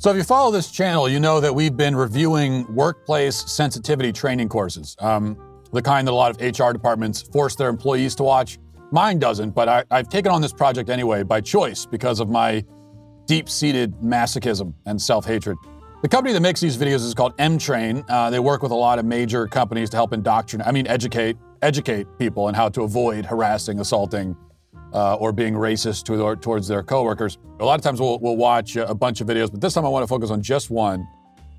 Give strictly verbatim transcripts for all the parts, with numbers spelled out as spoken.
So if you follow this channel, you know that we've been reviewing workplace sensitivity training courses, um, the kind that a lot of H R departments force their employees to watch. Mine doesn't, but I, I've taken on this project anyway by choice because of my deep-seated masochism and self-hatred. The company that makes these videos is called M-Train. Uh, they work with a lot of major companies to help indoctrinate, I mean, educate, educate people on how to avoid harassing, assaulting, uh, or being racist to their, towards their coworkers. A lot of times we'll, we'll watch a bunch of videos, but this time I want to focus on just one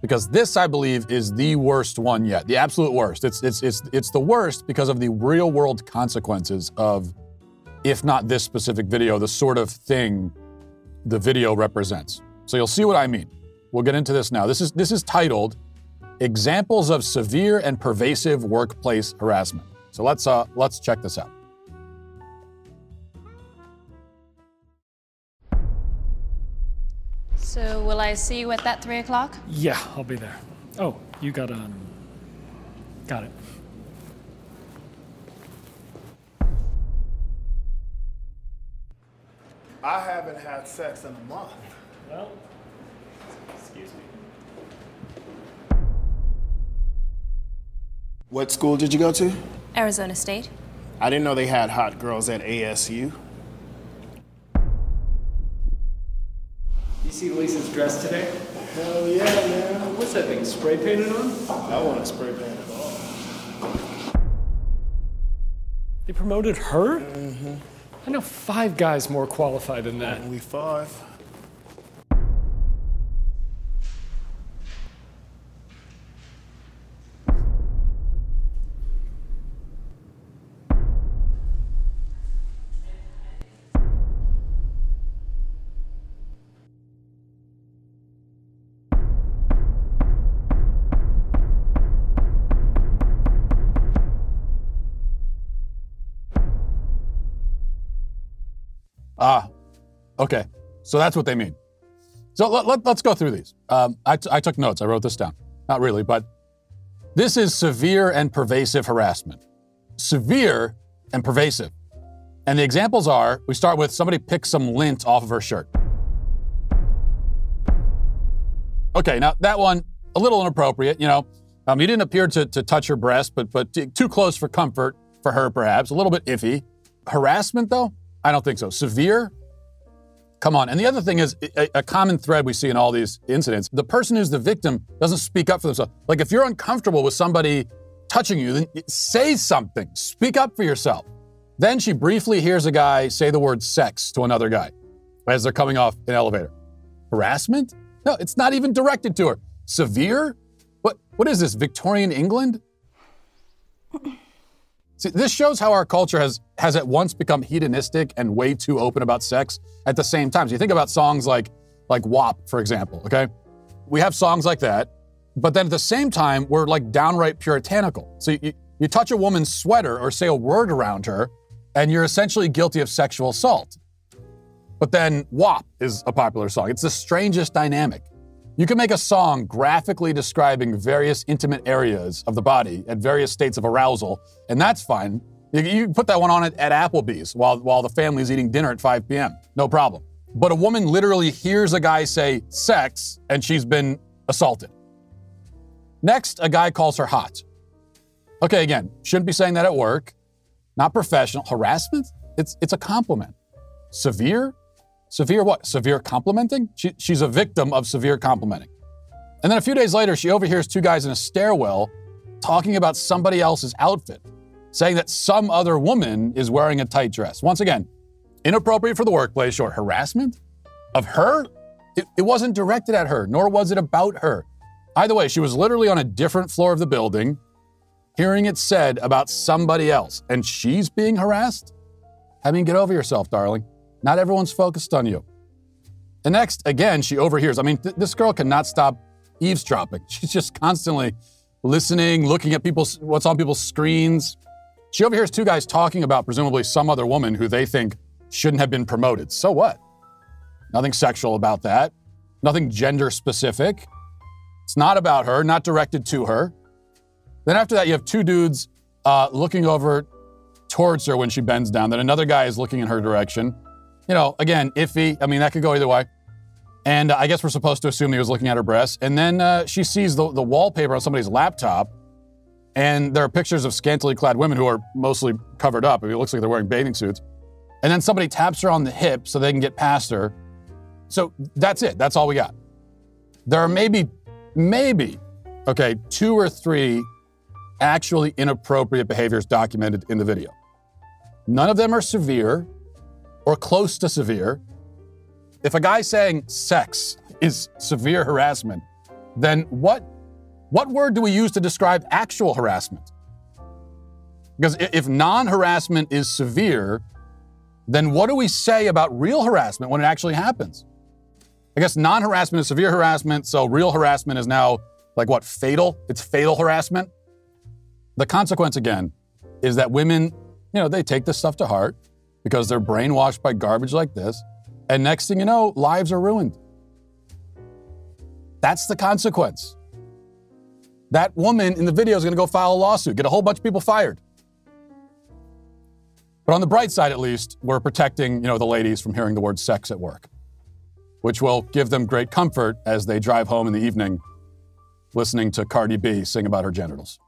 because this, I believe, is the worst one yet, the absolute worst. It's, it's, it's, it's the worst because of the real-world consequences of, if not this specific video, the sort of thing the video represents. So you'll see what I mean. We'll get into this now. This is this is titled, Examples of Severe and Pervasive Workplace Harassment. So let's uh, let's check this out. So will I see you at that three o'clock? Yeah, I'll be there. Oh, you got um, got it. I haven't had sex in a month. Well. Excuse me. What school did you go to? Arizona State. I didn't know they had hot girls at A S U. You see Lisa's dress today? Hell yeah, man. What's that thing, spray painted on? I want to spray paint at all. They promoted her? Mm-hmm. I know five guys more qualified than that. Only five. Ah, okay. So that's what they mean. So let, let, let's go through these. Um, I, t- I took notes. I wrote this down. Not really, but this is severe and pervasive harassment. Severe and pervasive. And the examples are, we start with somebody picks some lint off of her shirt. Okay, now that one, a little inappropriate, you know. Um, he didn't appear to, to touch her breast, but, but too close for comfort for her, perhaps. A little bit iffy. Harassment, though? I don't think so. Severe? Come on. And the other thing is, a, a common thread we see in all these incidents, the person who's the victim doesn't speak up for themselves. Like, if you're uncomfortable with somebody touching you, then say something. Speak up for yourself. Then she briefly hears a guy say the word sex to another guy as they're coming off an elevator. Harassment? No, it's not even directed to her. Severe? What? What is this, Victorian England? See, this shows how our culture has, has at once become hedonistic and way too open about sex at the same time. So you think about songs like, like W A P, for example, okay? We have songs like that, but then at the same time, we're like downright puritanical. So you, you touch a woman's sweater or say a word around her, and you're essentially guilty of sexual assault. But then W A P is a popular song. It's the strangest dynamic. You can make a song graphically describing various intimate areas of the body at various states of arousal, and that's fine. You, you put that one on at, at Applebee's while, while the family's eating dinner at five p.m. No problem. But a woman literally hears a guy say sex, and she's been assaulted. Next, a guy calls her hot. Okay, again, shouldn't be saying that at work. Not professional. Harassment? It's, it's a compliment. Severe? Severe what? Severe complimenting? She, she's a victim of severe complimenting. And then a few days later, she overhears two guys in a stairwell talking about somebody else's outfit, saying that some other woman is wearing a tight dress. Once again, inappropriate for the workplace, or harassment of her? It, it wasn't directed at her, nor was it about her. Either way, she was literally on a different floor of the building, hearing it said about somebody else, and she's being harassed? I mean, get over yourself, darling. Not everyone's focused on you. And next, again, she overhears. I mean, th- this girl cannot stop eavesdropping. She's just constantly listening, looking at people's, what's on people's screens. She overhears two guys talking about presumably some other woman who they think shouldn't have been promoted. So what? Nothing sexual about that. Nothing gender specific. It's not about her, not directed to her. Then after that, you have two dudes uh, looking over towards her when she bends down. Then another guy is looking in her direction. You know, again, iffy. I mean, that could go either way. And uh, I guess we're supposed to assume he was looking at her breasts. And then uh, she sees the, the wallpaper on somebody's laptop, and there are pictures of scantily clad women who are mostly covered up. I mean, it looks like they're wearing bathing suits. And then somebody taps her on the hip so they can get past her. So that's it. That's all we got. There are maybe, maybe, okay, two or three actually inappropriate behaviors documented in the video. None of them are severe or close to severe. If a guy saying sex is severe harassment, then what what word do we use to describe actual harassment? Because if non-harassment is severe, then what do we say about real harassment when it actually happens? I guess non-harassment is severe harassment, so real harassment is now, like what, fatal? It's fatal harassment. The consequence, again, is that women, you know, they take this stuff to heart because they're brainwashed by garbage like this. And next thing you know, lives are ruined. That's the consequence. That woman in the video is going to go file a lawsuit, get a whole bunch of people fired. But on the bright side, at least, we're protecting, you know, the ladies from hearing the word sex at work, which will give them great comfort as they drive home in the evening listening to Cardi B sing about her genitals.